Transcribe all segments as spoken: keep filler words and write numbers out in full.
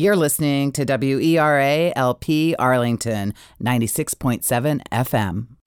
You're listening to WERA L P Arlington, ninety-six point seven F M.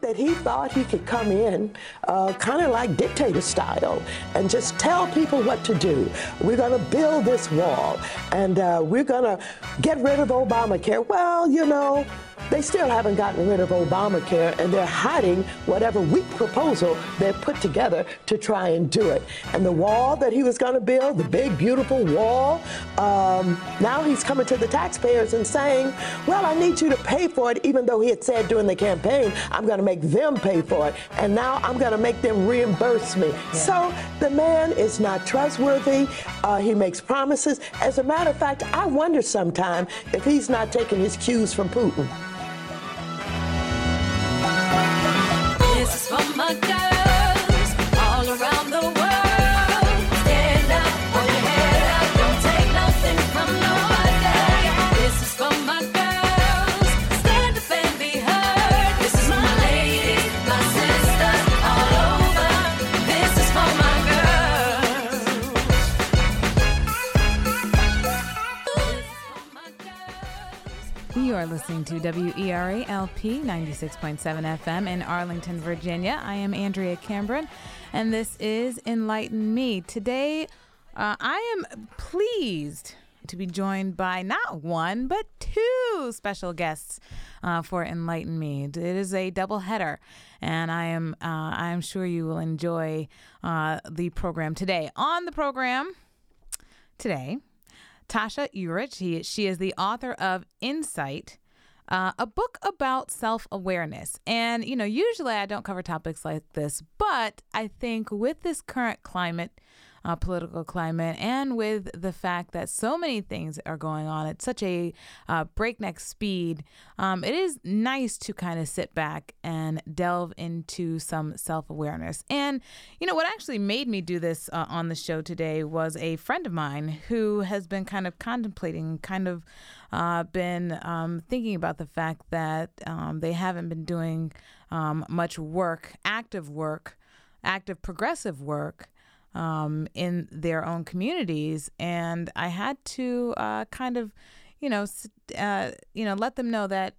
That he thought he could come in uh, kind of like dictator style and just tell people what to do. We're going to build this wall and uh, we're going to get rid of Obamacare. Well, you know, they still haven't gotten rid of Obamacare, and they're hiding whatever weak proposal they put together to try and do it. And the wall that he was going to build, the big, beautiful wall, um, now he's coming to the taxpayers and saying, well, I need you to pay for it, even though he had said during the campaign, I'm going to make them pay for it, and now I'm going to make them reimburse me. Yeah. So the man is not trustworthy. Uh, he makes promises. As a matter of fact, I wonder sometimes if he's not taking his cues from Putin. This is for my girls all around the world. Stand up, hold your head up, don't take nothing from nobody. This is for my girls, stand up and be heard. This is my ladies, my sisters all over. This is for my girls. You are listening to WERA L P ninety-six point seven F M in Arlington, Virginia. I am Andrea Cameron, and this is Enlighten Me. Today, uh, I am pleased to be joined by not one, but two special guests uh, for Enlighten Me. It is a doubleheader, and I am uh, I am sure you will enjoy uh, the program today. On the program today, Tasha Eurich. He, she is the author of Insight, uh, a book about self-awareness. And, you know, usually I don't cover topics like this, but I think with this current climate, uh, political climate, and with the fact that so many things are going on at such a uh, breakneck speed, um, it is nice to kind of sit back and delve into some self-awareness. And, you know, what actually made me do this uh, on the show today was a friend of mine who has been kind of contemplating, kind of uh, been um, thinking about the fact that um, they haven't been doing um, much work, active work, active progressive work, Um, in their own communities. And I had to uh, kind of, you know, uh, you know, let them know that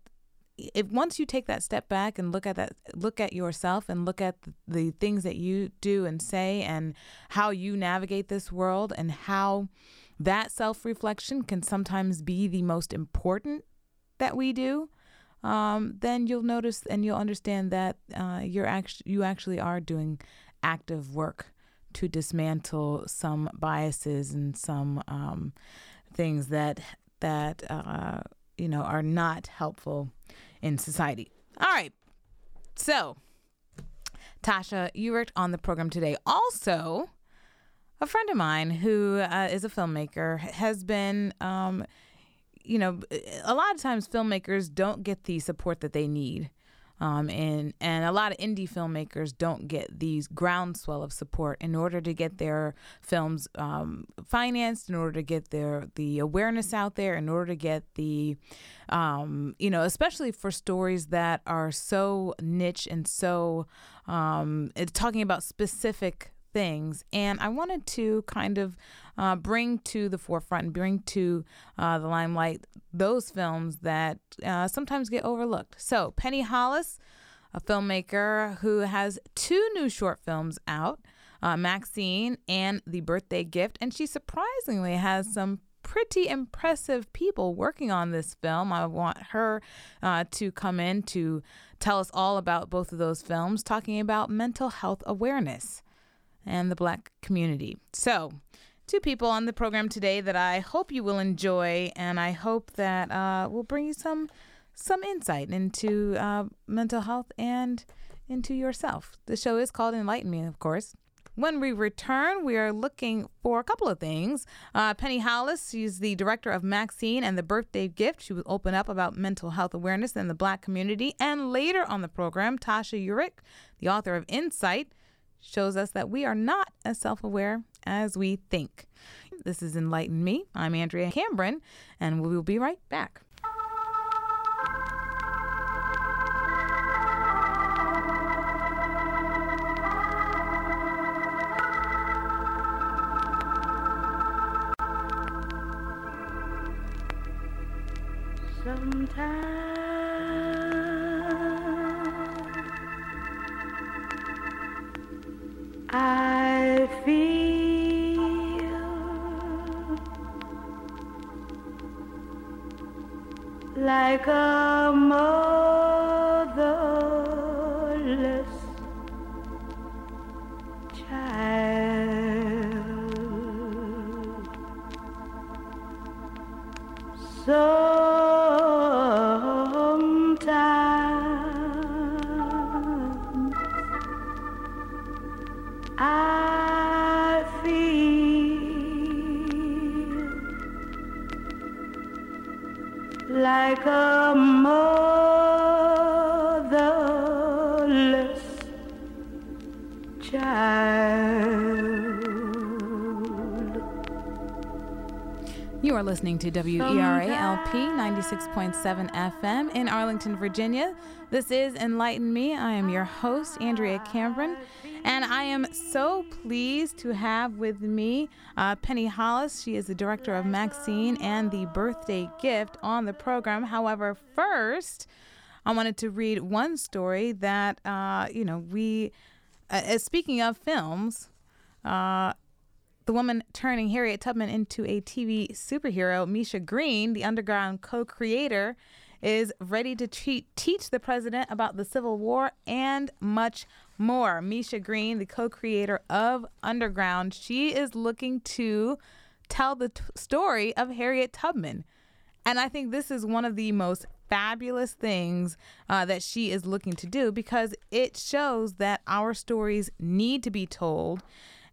if once you take that step back and look at that, look at yourself and look at the things that you do and say and how you navigate this world and how that self-reflection can sometimes be the most important that we do, um, then you'll notice and you'll understand that uh, you're act- you actually are doing active work to dismantle some biases and some um, things that that uh, you know are not helpful in society. All right, so Tasha Eurich on the program today. Also, a friend of mine who uh, is a filmmaker has been, um, you know, a lot of times filmmakers don't get the support that they need. Um, and, and a lot of indie filmmakers don't get these groundswell of support in order to get their films um, financed, in order to get their the awareness out there, in order to get the, um, you know, especially for stories that are so niche and so um, it's talking about specific things. And I wanted to kind of uh, bring to the forefront and bring to uh, the limelight those films that uh, sometimes get overlooked. So Penny Hollis, a filmmaker who has two new short films out, uh, Maxine and The Birthday Gift, and she surprisingly has some pretty impressive people working on this film. I want her uh, to come in to tell us all about both of those films, talking about mental health awareness and the Black community. So, two people on the program today that I hope you will enjoy, and I hope that uh, will bring you some some insight into uh, mental health and into yourself. The show is called Enlighten Me, of course. When we return, we are looking for a couple of things. Uh, Penny Hollis, she's the director of Maxine and The Birthday Gift. She will open up about mental health awareness in the Black community. And later on the program, Tasha Eurich, the author of Insight, shows us that we are not as self-aware as we think. This is Enlighten Me. I'm Andrea Cameron, and we will be right back. like a motherless child. Sometimes I feel like a motherless child. You are listening to W E R A L P ninety-six point seven F M in Arlington, Virginia. This is Enlighten Me. I am your host, Andrea Cameron, and I am so pleased to have with me uh, Penny Hollis. She is the director of Maxine and The Birthday Gift on the program. However, first, I wanted to read one story that, uh, you know, we, uh, speaking of films, uh, the woman turning Harriet Tubman into a T V superhero, Misha Green, the Underground co-creator, is ready to te- teach the president about the Civil War and much more. Misha Green, the co-creator of Underground, she is looking to tell the t- story of Harriet Tubman. And I think this is one of the most fabulous things uh, that she is looking to do, because it shows that our stories need to be told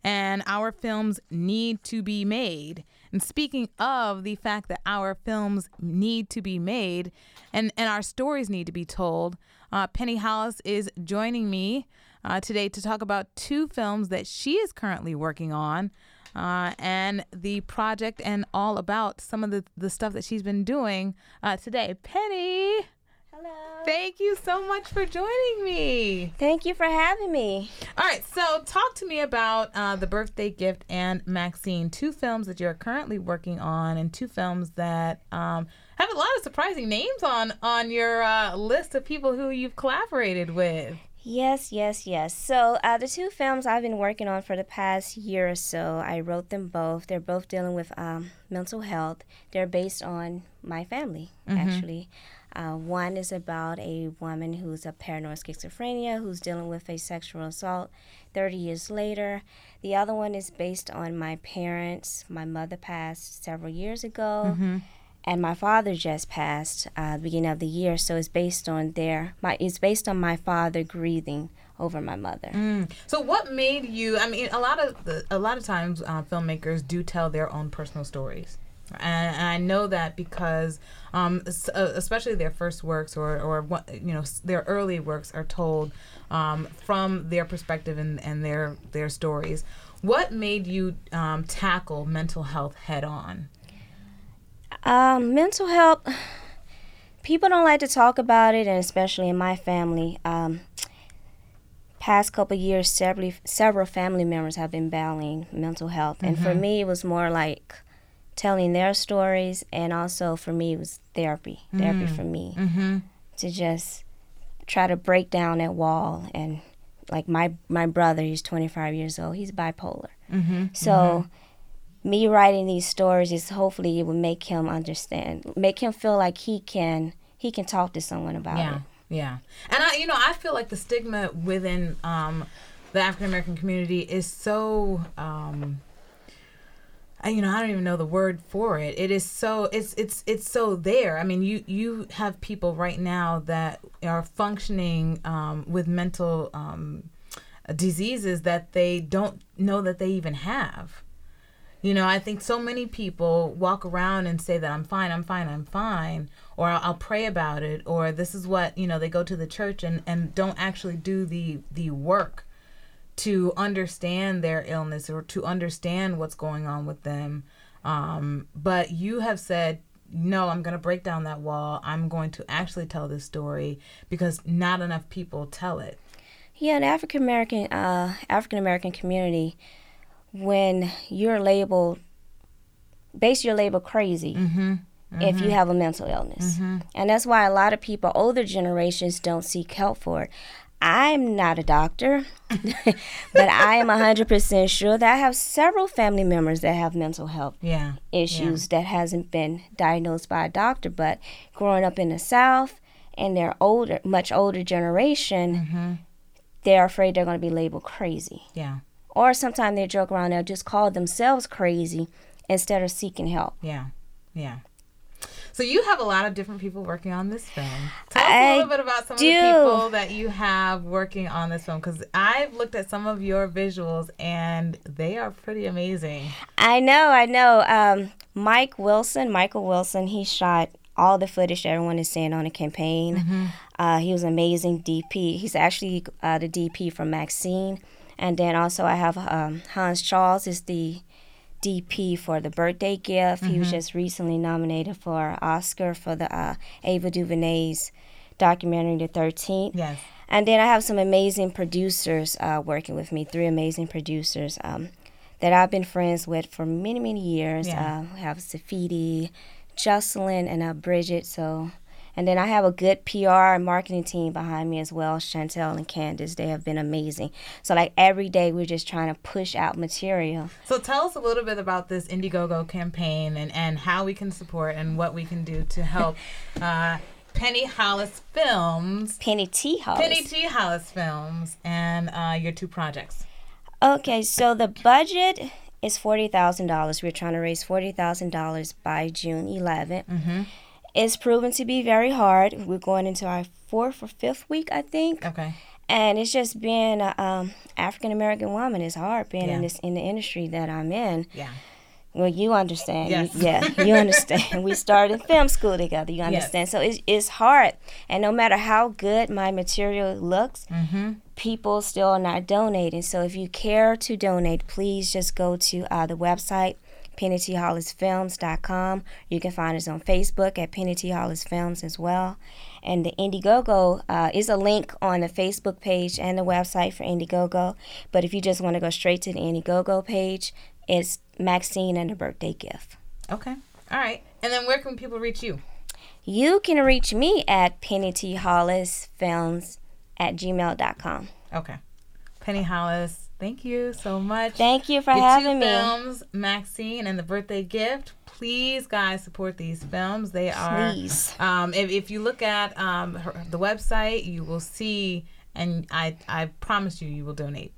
and our films need to be made. And speaking of the fact that our films need to be made and, and our stories need to be told, uh, Penny Hollis is joining me uh, today to talk about two films that she is currently working on uh, and the project and all about some of the, the stuff that she's been doing uh, today. Penny! Hello. Thank you so much for joining me. Thank you for having me. All right, so talk to me about uh, The Birthday Gift and Maxine, two films that you're currently working on and two films that um, have a lot of surprising names on, on your uh, list of people who you've collaborated with. Yes, yes, yes. So uh, the two films I've been working on for the past year or so, I wrote them both. They're both dealing with um, mental health. They're based on my family, mm-hmm. actually. Uh, one is about a woman who's a paranoid schizophrenia who's dealing with a sexual assault thirty years later. The other one is based on my parents. My mother passed several years ago, mm-hmm. and my father just passed uh, the beginning of the year. So it's based on their my it's based on my father grieving over my mother. Mm. So what made you? I mean, a lot of the, a lot of times uh, filmmakers do tell their own personal stories. And I know that because, um, especially their first works or, or what, you know, their early works are told um, from their perspective and, and their their stories. What made you um, tackle mental health head on? Um, mental health, people don't like to talk about it, and especially in my family. Um, past couple of years, several several family members have been battling mental health, and mm-hmm. for me, it was more like telling their stories, and also for me it was therapy, mm. therapy for me, mm-hmm. to just try to break down that wall. And like my my brother, he's twenty-five years old, he's bipolar. Mm-hmm. So mm-hmm. me writing these stories is hopefully it would make him understand, make him feel like he can he can talk to someone about yeah. it. Yeah, and I you know I feel like the stigma within um, the African American community is so. Um, You know, I don't even know the word for it. It is so, it's it's it's so there. I mean, you, you have people right now that are functioning um, with mental um, diseases that they don't know that they even have. You know, I think so many people walk around and say that I'm fine, I'm fine, I'm fine, or I'll, I'll pray about it, or this is what, you know, they go to the church and, and don't actually do the, the work to understand their illness or to understand what's going on with them. Um, but you have said, no, I'm going to break down that wall. I'm going to actually tell this story because not enough people tell it. Yeah, the African American uh, African American community, when you're labeled, base your label crazy, mm-hmm. Mm-hmm. if you have a mental illness. Mm-hmm. And that's why a lot of people, older generations, don't seek help for it. I'm not a doctor, but I am one hundred percent sure that I have several family members that have mental health yeah, issues yeah. that hasn't been diagnosed by a doctor. But growing up in the South and their older, much older generation, mm-hmm. they're afraid they're going to be labeled crazy. Yeah. Or sometimes they joke around, they'll just call themselves crazy instead of seeking help. Yeah, yeah. So you have a lot of different people working on this film. Tell us I a little bit about some do. of the people that you have working on this film, because I've looked at some of your visuals, and they are pretty amazing. I know, I know. Um, Mike Wilson, Michael Wilson, he shot all the footage everyone is seeing on the campaign. Mm-hmm. Uh, he was an amazing D P. He's actually uh, the D P from Maxine. And then also I have um, Hans Charles is the D P for The Birthday Gift. Mm-hmm. He was just recently nominated for an Oscar for the uh, Ava DuVernay's documentary, The thirteenth. Yes. And then I have some amazing producers uh, working with me, three amazing producers um, that I've been friends with for many, many years. Yeah. Uh, I have Safidi, Jocelyn, and uh, Bridget. So, and then I have a good P R and marketing team behind me as well, Chantel and Candace. They have been amazing. So, like, every day we're just trying to push out material. So tell us a little bit about this Indiegogo campaign and, and how we can support and what we can do to help uh, Penny Hollis Films. Penny T. Hollis. Penny T. Hollis Films and uh, your two projects. Okay, so the budget is forty thousand dollars. We're trying to raise forty thousand dollars by June eleventh. Mm-hmm. It's proven to be very hard. We're going into our fourth or fifth week, I think. Okay. And it's just being an um, African-American woman is hard, being yeah. in this in the industry that I'm in. Yeah. Well, you understand. Yes. You, yeah, you understand. We started film school together, you understand. Yes. So it's, it's hard. And no matter how good my material looks, mm-hmm. people still are not donating. So if you care to donate, please just go to uh, the website, Penny T Hollis Films dot com. You can find us on Facebook at Penny T. Hollis Films as well. And the Indiegogo uh, is a link on the Facebook page and the website for Indiegogo. But if you just want to go straight to the Indiegogo page, it's Maxine and The Birthday Gift. Okay. All right. And then where can people reach you? You can reach me at Penny T Hollis Films at gmail dot com. Okay. Penny Hollis. Thank you so much. Thank you for the having two me. Films, Maxine and The Birthday Gift. Please, guys, support these films. They are. Please. Um, if, if you look at um, her, the website, you will see, and I I promise you, you will donate.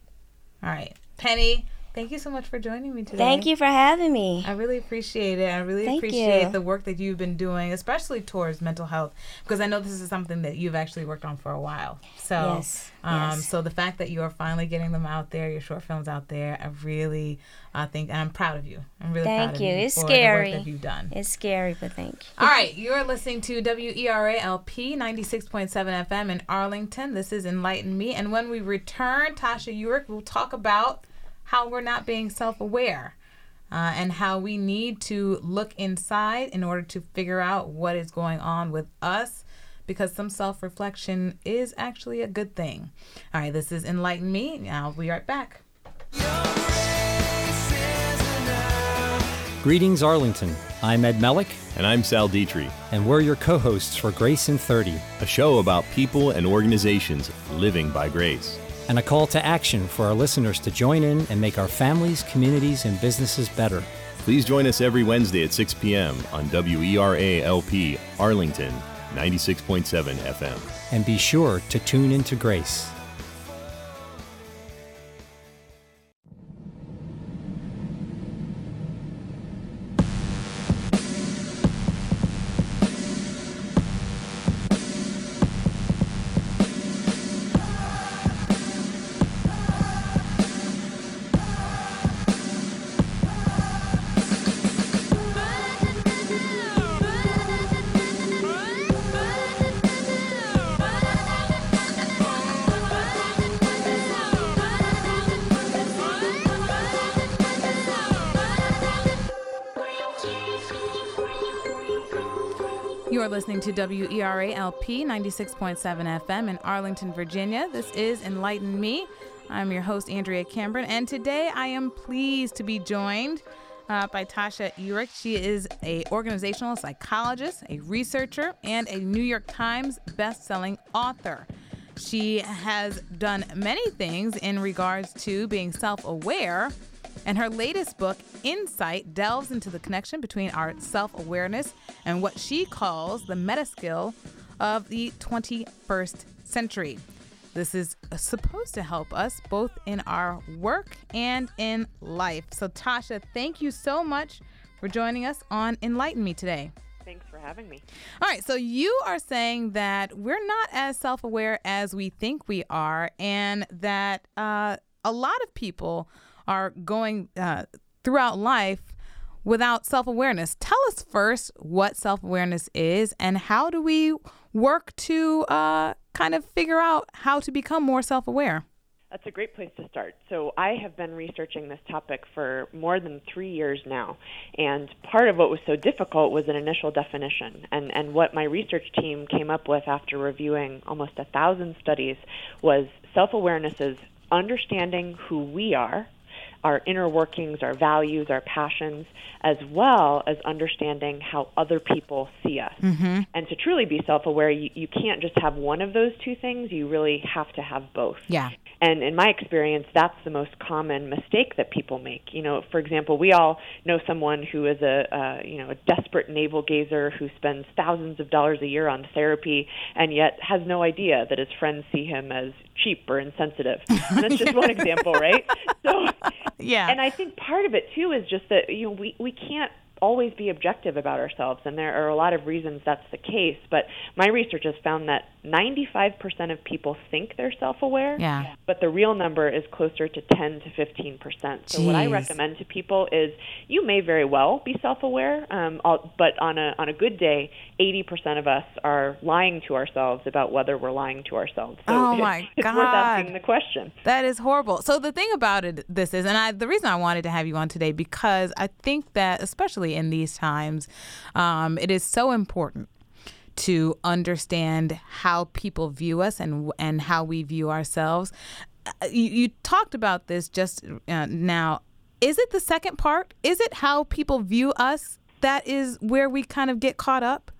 All right, Penny. Thank you so much for joining me today. Thank you for having me. I really appreciate it. I really Thank appreciate you. the work that you've been doing, especially towards mental health, because I know this is something that you've actually worked on for a while. So, yes. Um, yes. So the fact that you are finally getting them out there, your short films out there, I really uh, think, and I'm proud of you. I'm really thank proud of you, you. It's for scary. the work that you've done. It's scary, but thank you. All right, you're listening to WERA L P ninety-six point seven F M in Arlington. This is Enlighten Me. And when we return, Tasha Eurich will talk about how we're not being self-aware, uh, and how we need to look inside in order to figure out what is going on with us, because some self-reflection is actually a good thing. All right, this is Enlighten Me. Now we'll be right back. Greetings, Arlington. I'm Ed Mellick. And I'm Sal Dietrich. And we're your co-hosts for Grace in thirty, a show about people and organizations living by grace. And a call to action for our listeners to join in and make our families, communities, and businesses better. Please join us every Wednesday at six p.m. on WERA L P Arlington, ninety-six point seven F M. And be sure to tune into Grace. You're listening to WERA L P ninety-six point seven F M in Arlington, Virginia. This is Enlighten Me. I'm your host, Andrea Cameron, and today I am pleased to be joined uh, by Tasha Eurich. She is an organizational psychologist, a researcher, and a New York Times bestselling author. She has done many things in regards to being self-aware, and her latest book, Insight, delves into the connection between our self-awareness and what she calls the meta skill of the twenty-first century. This is supposed to help us both in our work and in life. So, Tasha, thank you so much for joining us on Enlighten Me today. Thanks for having me. All right. So you are saying that we're not as self-aware as we think we are, and that uh, a lot of people are going uh, throughout life without self-awareness. Tell us first what self-awareness is, and how do we work to uh, kind of figure out how to become more self-aware? That's a great place to start. So I have been researching this topic for more than three years now, and part of what was so difficult was an initial definition. And, and what my research team came up with after reviewing almost a thousand studies was self-awareness is understanding who we are, our inner workings, our values, our passions, as well as understanding how other people see us. Mm-hmm. And to truly be self-aware, you, you can't just have one of those two things. You really have to have both. Yeah. And in my experience, that's the most common mistake that people make. You know, for example, we all know someone who is a, uh, you know, a desperate navel gazer who spends thousands of dollars a year on therapy and yet has no idea that his friends see him as cheap or insensitive. And that's just one example, right? So, yeah. And I think part of it, too, is just that, you know, we, we can't always be objective about ourselves, and there are a lot of reasons that's the case, but my research has found that ninety-five percent of people think they're self-aware, yeah. but the real number is closer to ten to fifteen percent. So Jeez. What I recommend to people is you may very well be self-aware, um, all, but on a on a good day, eighty percent of us are lying to ourselves about whether we're lying to ourselves. So oh my it's, it's God. Worth asking the question. That is horrible. So the thing about it, this is, and I, the reason I wanted to have you on today, because I think that, especially in these times, um, it is so important to understand how people view us and and how we view ourselves. You, you talked about this just uh, now. Is it the second part? Is it how people view us that is where we kind of get caught up?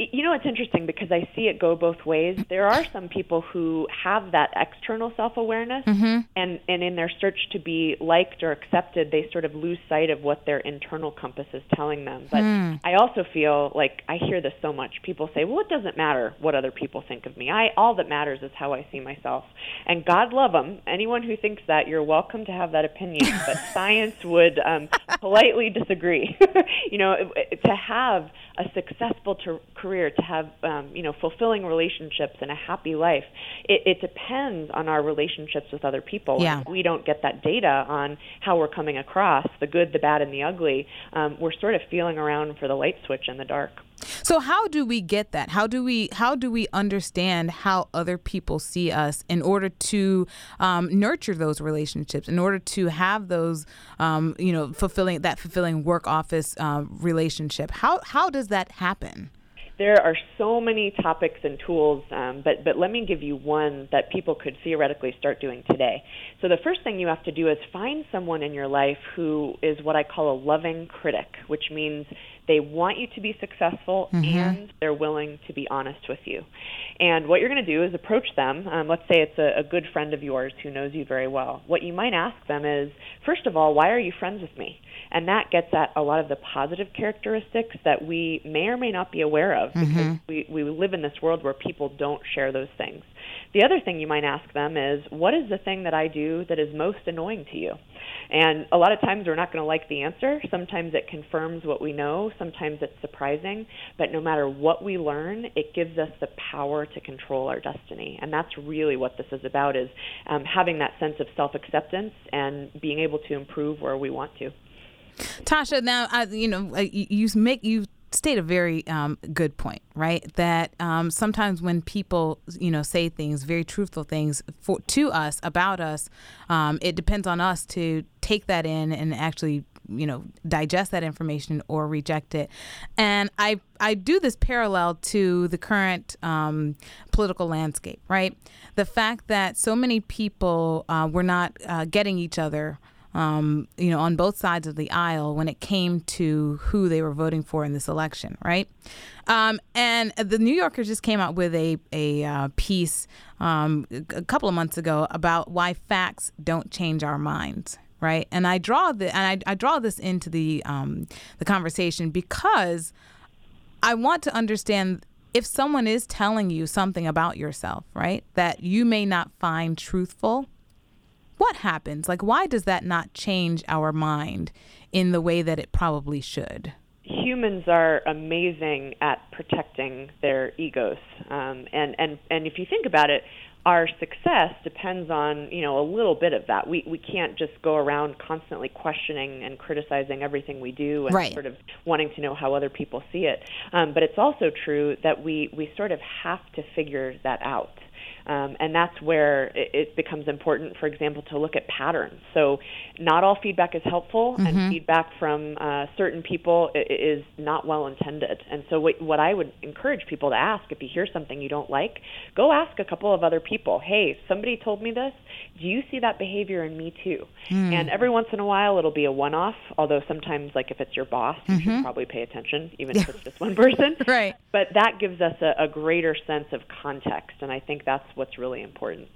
You know, it's interesting because I see it go both ways. There are some people who have that external self-awareness, mm-hmm. and, and in their search to be liked or accepted, they sort of lose sight of what their internal compass is telling them. But mm. I also feel like I hear this so much. People say, well, it doesn't matter what other people think of me. I all that matters is how I see myself. And God love them. Anyone who thinks that, you're welcome to have that opinion. But science would um, politely disagree. You know, to have a successful ter- career, to have um, you know, fulfilling relationships and a happy life, it, it depends on our relationships with other people. Yeah. If we don't get that data on how we're coming across, the good, the bad, and the ugly, um, we're sort of feeling around for the light switch in the dark. So how do we get that? How do we how do we understand how other people see us in order to um, nurture those relationships, in order to have those um, you know, fulfilling that fulfilling work office uh, relationship? How how does that happen? There are so many topics and tools, um, but, but let me give you one that people could theoretically start doing today. So the first thing you have to do is find someone in your life who is what I call a loving critic, which means they want you to be successful, mm-hmm. and they're willing to be honest with you. And what you're going to do is approach them. Um, let's say it's a, a good friend of yours who knows you very well. What you might ask them is, first of all, why are you friends with me? And that gets at a lot of the positive characteristics that we may or may not be aware of, because mm-hmm. we, we live in this world where people don't share those things. The other thing you might ask them is, what is the thing that I do that is most annoying to you? And a lot of times we're not going to like the answer. Sometimes it confirms what we know. Sometimes it's surprising. But no matter what we learn, it gives us the power to control our destiny. And that's really what this is about, is um, having that sense of self-acceptance and being able to improve where we want to. Tasha, now, I, you know, you make you state a very um, good point, right? That um, sometimes when people, you know, say things, very truthful things for, to us, about us, um, it depends on us to take that in and actually, you know, digest that information or reject it. And I I do this parallel to the current um, political landscape, right? The fact that so many people uh, were not uh, getting each other um, you know, on both sides of the aisle when it came to who they were voting for in this election, right? Um, and the New Yorker just came out with a, a uh, piece um, a couple of months ago about why facts don't change our minds, right? And I draw the and I, I draw this into the um, the conversation because I want to understand if someone is telling you something about yourself, right, that you may not find truthful, what happens? Like, why does that not change our mind in the way that it probably should? Humans are amazing at protecting their egos. Um, and, and, and if you think about it, our success depends on, you know, a little bit of that. We we can't just go around constantly questioning and criticizing everything we do and right. sort of wanting to know how other people see it. Um, but it's also true that we, we sort of have to figure that out. Um, and that's where it, it becomes important, for example, to look at patterns. So not all feedback is helpful, mm-hmm. and feedback from uh, certain people is not well-intended. And so what, what I would encourage people to ask, if you hear something you don't like, go ask a couple of other people, hey, somebody told me this. Do you see that behavior in me too? Mm. And every once in a while, it'll be a one-off, although sometimes, like if it's your boss, mm-hmm. you should probably pay attention, even if it's just one person. Right. But that gives us a, a greater sense of context, and I think that's what's really important.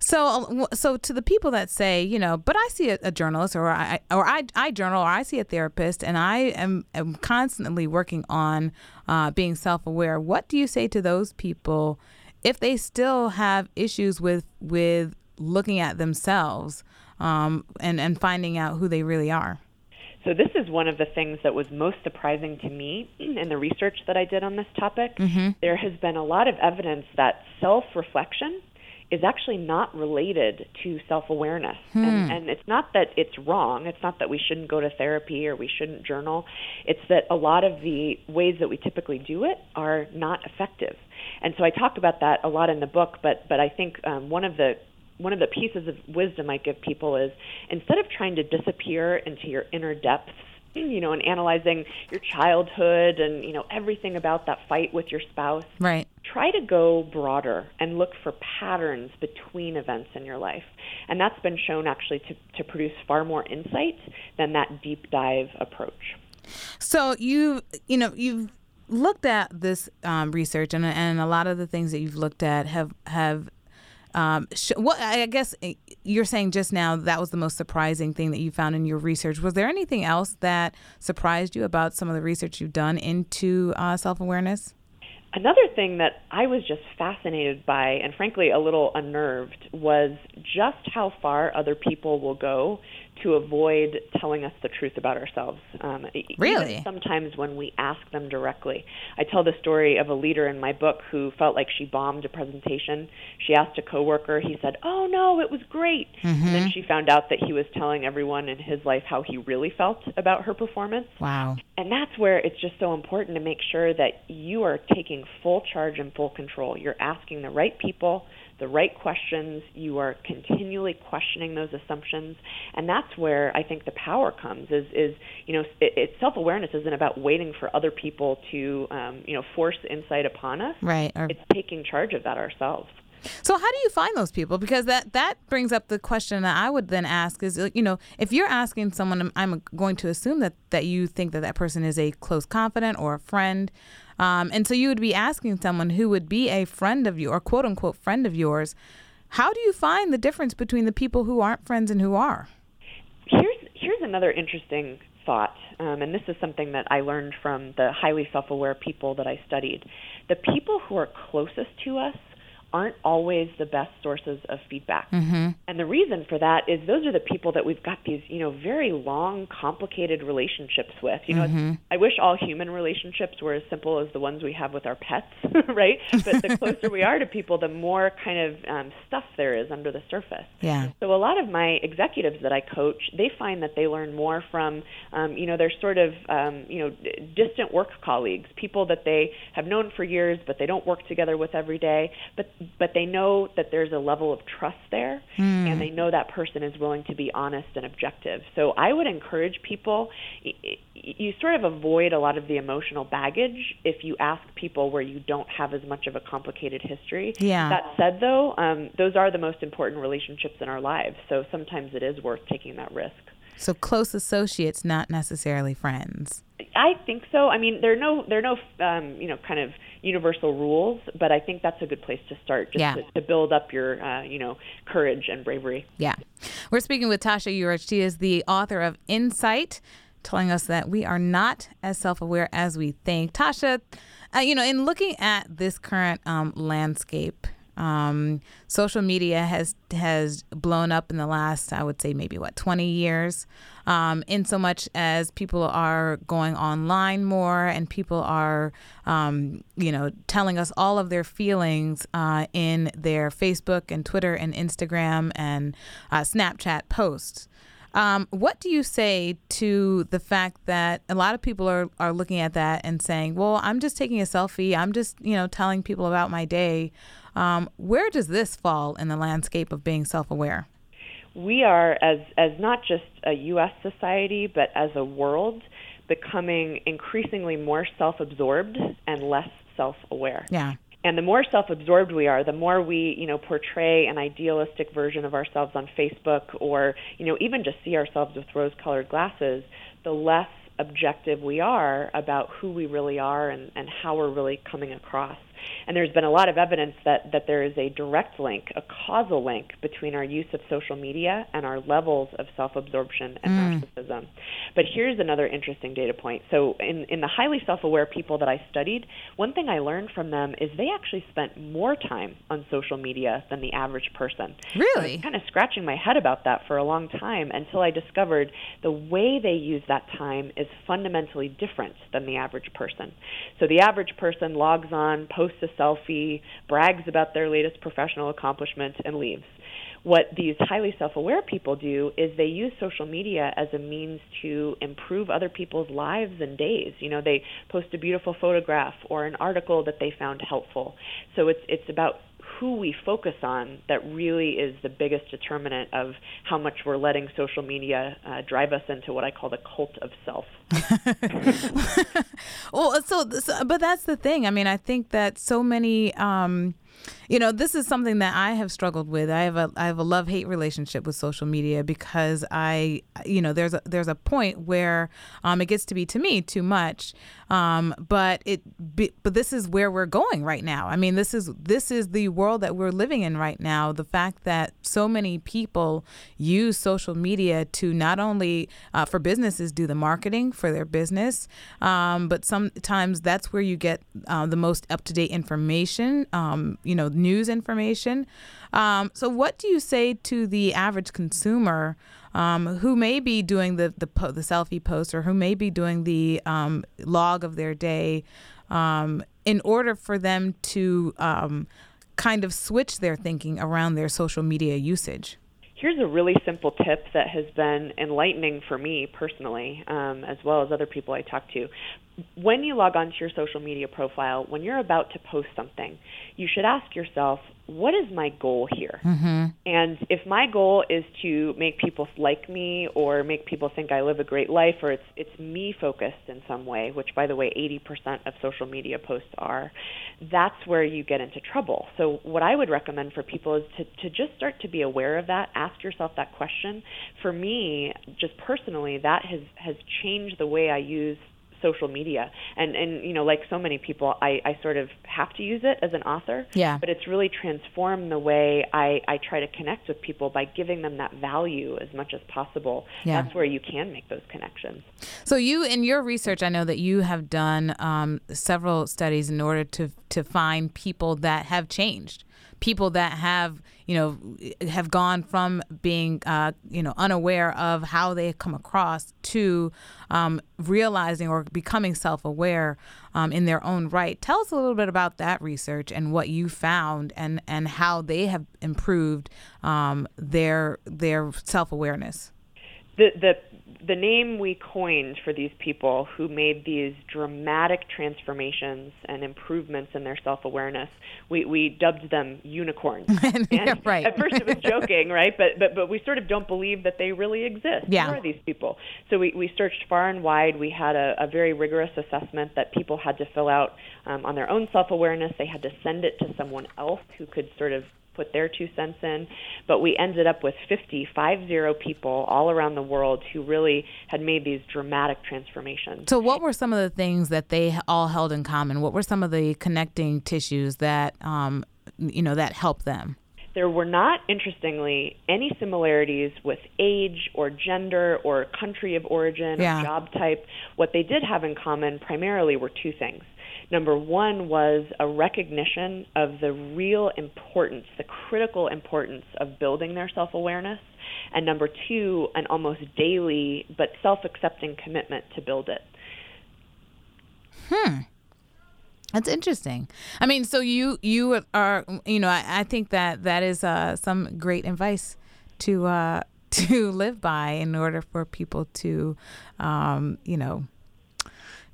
So, so to the people that say, you know, but I see a, a journalist, or I, or I, I journal, or I see a therapist, and I am, am constantly working on uh, being self-aware. What do you say to those people if they still have issues with with looking at themselves um, and and finding out who they really are? So this is one of the things that was most surprising to me in the research that I did on this topic. Mm-hmm. There has been a lot of evidence that self-reflection is actually not related to self-awareness. Hmm. And, and it's not that it's wrong. It's not that we shouldn't go to therapy or we shouldn't journal. It's that a lot of the ways that we typically do it are not effective. And so I talk about that a lot in the book, but, but I think um, one of the One of the pieces of wisdom I give people is instead of trying to disappear into your inner depths, you know, and analyzing your childhood and, you know, everything about that fight with your spouse, right? Try to go broader and look for patterns between events in your life. And that's been shown actually to, to produce far more insight than that deep dive approach. So you, you know, you've looked at this um, research and, and a lot of the things that you've looked at have, have, Um, sh- what I guess you're saying just now, that was the most surprising thing that you found in your research. Was there anything else that surprised you about some of the research you've done into uh, self-awareness? Another thing that I was just fascinated by, and frankly a little unnerved, was just how far other people will go to avoid telling us the truth about ourselves. Um, really? Even sometimes when we ask them directly. I tell the story of a leader in my book who felt like she bombed a presentation. She asked a coworker. He said, oh, no, it was great. Mm-hmm. And then she found out that he was telling everyone in his life how he really felt about her performance. Wow. And that's where it's just so important to make sure that you are taking full charge and full control. You're asking the right people the right questions, you are continually questioning those assumptions, and that's where I think the power comes is, is you know, it, it, self-awareness isn't about waiting for other people to, um, you know, force insight upon us. Right. Or, it's taking charge of that ourselves. So how do you find those people? Because that, that brings up the question that I would then ask is, you know, if you're asking someone, I'm, I'm going to assume that, that you think that that person is a close confidant or a friend. Um, and so you would be asking someone who would be a friend of you or quote unquote friend of yours. How do you find the difference between the people who aren't friends and who are? Here's, here's another interesting thought, um, and this is something that I learned from the highly self-aware people that I studied. The people who are closest to us aren't always the best sources of feedback. Mm-hmm. And the reason for that is those are the people that we've got these, you know, very long, complicated relationships with. You know, mm-hmm. I wish all human relationships were as simple as the ones we have with our pets, right? But the closer we are to people, the more kind of um, stuff there is under the surface. Yeah. So a lot of my executives that I coach, they find that they learn more from, um, you know, their sort of, um, you know, distant work colleagues, people that they have known for years, but they don't work together with every day. But but they know that there's a level of trust there, mm. and they know that person is willing to be honest and objective. So I would encourage people, you sort of avoid a lot of the emotional baggage if you ask people where you don't have as much of a complicated history. Yeah. That said, though, um, those are the most important relationships in our lives, so sometimes it is worth taking that risk. So close associates, not necessarily friends. I think so. I mean, there are no, there are no, um, you know, kind of universal rules, but I think that's a good place to start, just yeah. to, to build up your, uh, you know, courage and bravery. Yeah. We're speaking with Tasha Eurich. She is the author of Insight, telling us that we are not as self-aware as we think. Tasha, uh, you know, in looking at this current um, landscape, Um, social media has has blown up in the last, I would say, maybe, what, twenty years, um, in so much as people are going online more and people are, um, you know, telling us all of their feelings uh, in their Facebook and Twitter and Instagram and uh, Snapchat posts. Um, what do you say to the fact that a lot of people are, are looking at that and saying, well, I'm just taking a selfie. I'm just, you know, telling people about my day. Um, where does this fall in the landscape of being self-aware? We are, as as not just a U S society, but as a world, becoming increasingly more self-absorbed and less self-aware. Yeah. And the more self-absorbed we are, the more we, you know, portray an idealistic version of ourselves on Facebook, or, you know, even just see ourselves with rose-colored glasses, the less objective we are about who we really are and, and how we're really coming across. And there's been a lot of evidence that, that there is a direct link, a causal link between our use of social media and our levels of self-absorption and mm. narcissism. But here's another interesting data point. So in, in the highly self-aware people that I studied, one thing I learned from them is they actually spent more time on social media than the average person. Really? So I was kind of scratching my head about that for a long time until I discovered the way they use that time is fundamentally different than the average person. So the average person logs on, posts a selfie, brags about their latest professional accomplishment, and leaves. What these highly self-aware people do is they use social media as a means to improve other people's lives and days. You know, they post a beautiful photograph or an article that they found helpful. So it's it's about who we focus on that really is the biggest determinant of how much we're letting social media uh, drive us into what I call the cult of self. Well, so, so, but that's the thing. I mean, I think that so many, um, you know, this is something that I have struggled with. I have a, I have a love-hate relationship with social media because I, you know, there's a, there's a point where um, it gets to be, to me, too much. Um, but it, be, but this is where we're going right now. I mean, this is, this is the world that we're living in right now. The fact that so many people use social media to not only uh, for businesses do the marketing for their business, um, but sometimes that's where you get uh, the most up-to-date information. Um, you know, news information. Um, so what do you say to the average consumer um, who may be doing the the, po- the selfie post, or who may be doing the um, log of their day um, in order for them to um, kind of switch their thinking around their social media usage? Here's a really simple tip that has been enlightening for me personally, um, as well as other people I talk to. When you log on to your social media profile, when you're about to post something, you should ask yourself, what is my goal here? Mm-hmm. And if my goal is to make people like me or make people think I live a great life, or it's it's me focused in some way, which, by the way, eighty percent of social media posts are, that's where you get into trouble. So what I would recommend for people is to, to just start to be aware of that, ask yourself that question. For me, just personally, that has, has changed the way I use social media. And, and you know, like so many people, I, I sort of have to use it as an author, yeah. but it's really transformed the way I, I try to connect with people by giving them that value as much as possible. Yeah. That's where you can make those connections. So you, in your research, I know that you have done um, several studies in order to, to find people that have changed. People that have, you know, have gone from being, uh, you know, unaware of how they come across to um, realizing or becoming self-aware um, in their own right. Tell us a little bit about that research and what you found, and, and how they have improved um, their their self-awareness. The the the name we coined for these people who made these dramatic transformations and improvements in their self-awareness, we, we dubbed them unicorns. And yeah, right. At first it was joking, right? But, but but we sort of don't believe that they really exist. Yeah. Who are these people? So we, we searched far and wide. We had a, a very rigorous assessment that people had to fill out um, on their own self-awareness. They had to send it to someone else who could sort of put their two cents in, but we ended up with fifty, five zero people all around the world who really had made these dramatic transformations. So what were some of the things that they all held in common? What were some of the connecting tissues that, um, you know, that helped them? There were not, interestingly, any similarities with age or gender or country of origin yeah. or job type. What they did have in common primarily were two things. Number one was a recognition of the real importance, the critical importance of building their self-awareness. And number two, an almost daily but self-accepting commitment to build it. Hmm. That's interesting. I mean, so you you are, you know, I, I think that that is uh, some great advice to, uh, to live by in order for people to, um, you know,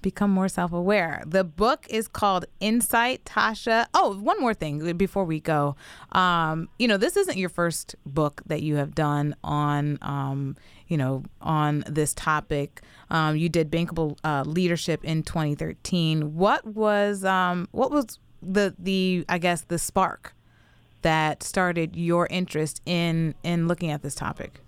become more self-aware. The book is called Insight, Tasha. Oh, one more thing before we go. Um, you know, this isn't your first book that you have done on, um, you know, on this topic. Um, you did Bankable uh, Leadership in twenty thirteen. What was um, what was the the I guess the spark that started your interest in in looking at this topic?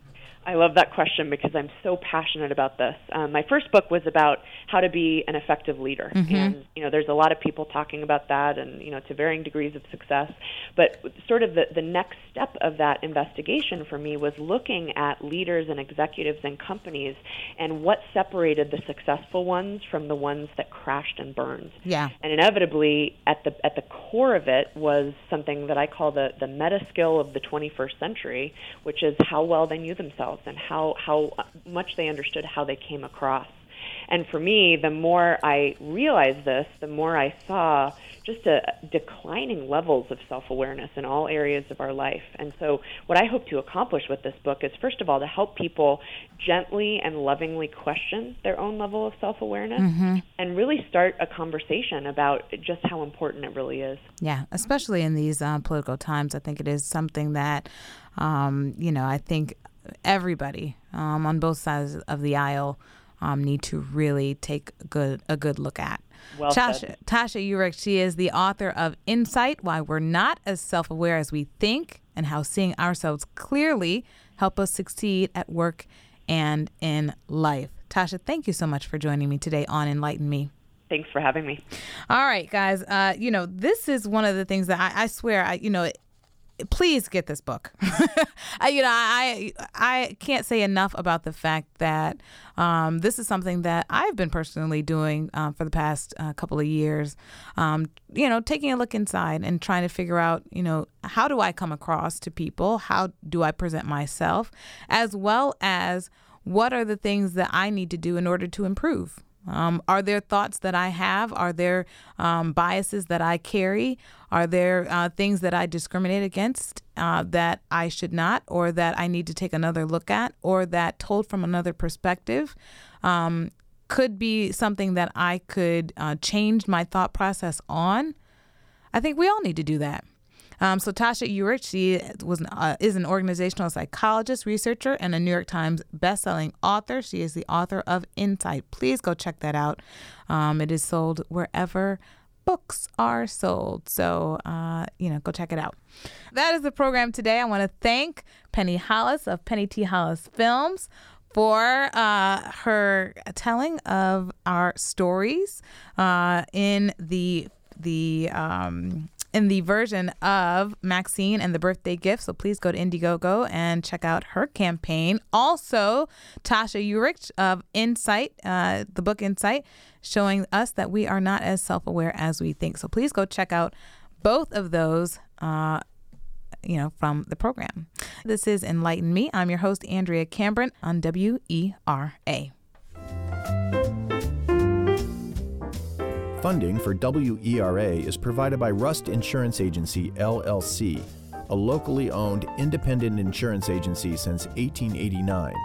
I love that question because I'm so passionate about this. Um, my first book was about how to be an effective leader. Mm-hmm. And, you know, there's a lot of people talking about that and, you know, to varying degrees of success. But sort of the, the next step of that investigation for me was looking at leaders and executives and companies and what separated the successful ones from the ones that crashed and burned. Yeah. And inevitably, at the at the core of it was something that I call the, the meta skill of the twenty-first century, which is how well they knew themselves and how, how much they understood how they came across. And for me, the more I realized this, the more I saw just a declining levels of self-awareness in all areas of our life. And so what I hope to accomplish with this book is, first of all, to help people gently and lovingly question their own level of self-awareness mm-hmm. and really start a conversation about just how important it really is. Yeah, especially in these uh, political times. I think it is something that, um, you know, I think everybody um, on both sides of the aisle um, need to really take a good a good look at. Well Tasha, Tasha Eurich, she is the author of Insight, Why We're Not As Self-Aware As We Think and How Seeing Ourselves Clearly Help Us Succeed at Work and in Life. Tasha, thank you so much for joining me today on Enlighten Me. Thanks for having me. All right, guys. Uh, you know, this is one of the things that I, I swear, I you know, it, please get this book. I, you know, I I can't say enough about the fact that um, this is something that I've been personally doing um, for the past uh, couple of years. Um, you know, taking a look inside and trying to figure out, you know, how do I come across to people? How do I present myself? As well as what are the things that I need to do in order to improve? Um, are there thoughts that I have? Are there um, biases that I carry? Are there uh, things that I discriminate against uh, that I should not, or that I need to take another look at, or that told from another perspective um, could be something that I could uh, change my thought process on? I think we all need to do that. Um, so Tasha Eurich, she was an, uh, is an organizational psychologist, researcher, and a New York Times bestselling author. She is the author of Insight. Please go check that out. Um, it is sold wherever books are sold. So, uh, you know, go check it out. That is the program today. I want to thank Penny Hollis of Penny T. Hollis Films for uh, her telling of our stories uh, in the the um in the version of Maxine and The Birthday Gift. So please go to Indiegogo and check out her campaign. Also, Tasha Eurich of Insight, uh, the book Insight, showing us that we are not as self-aware as we think. So please go check out both of those, uh, you know, from the program. This is Enlighten Me. I'm your host, Andrea Cambron, on W E R A. Funding for W E R A is provided by Rust Insurance Agency, L L C, a locally owned independent insurance agency since eighteen eighty-nine.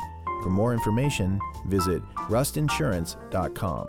For more information, visit rust insurance dot com.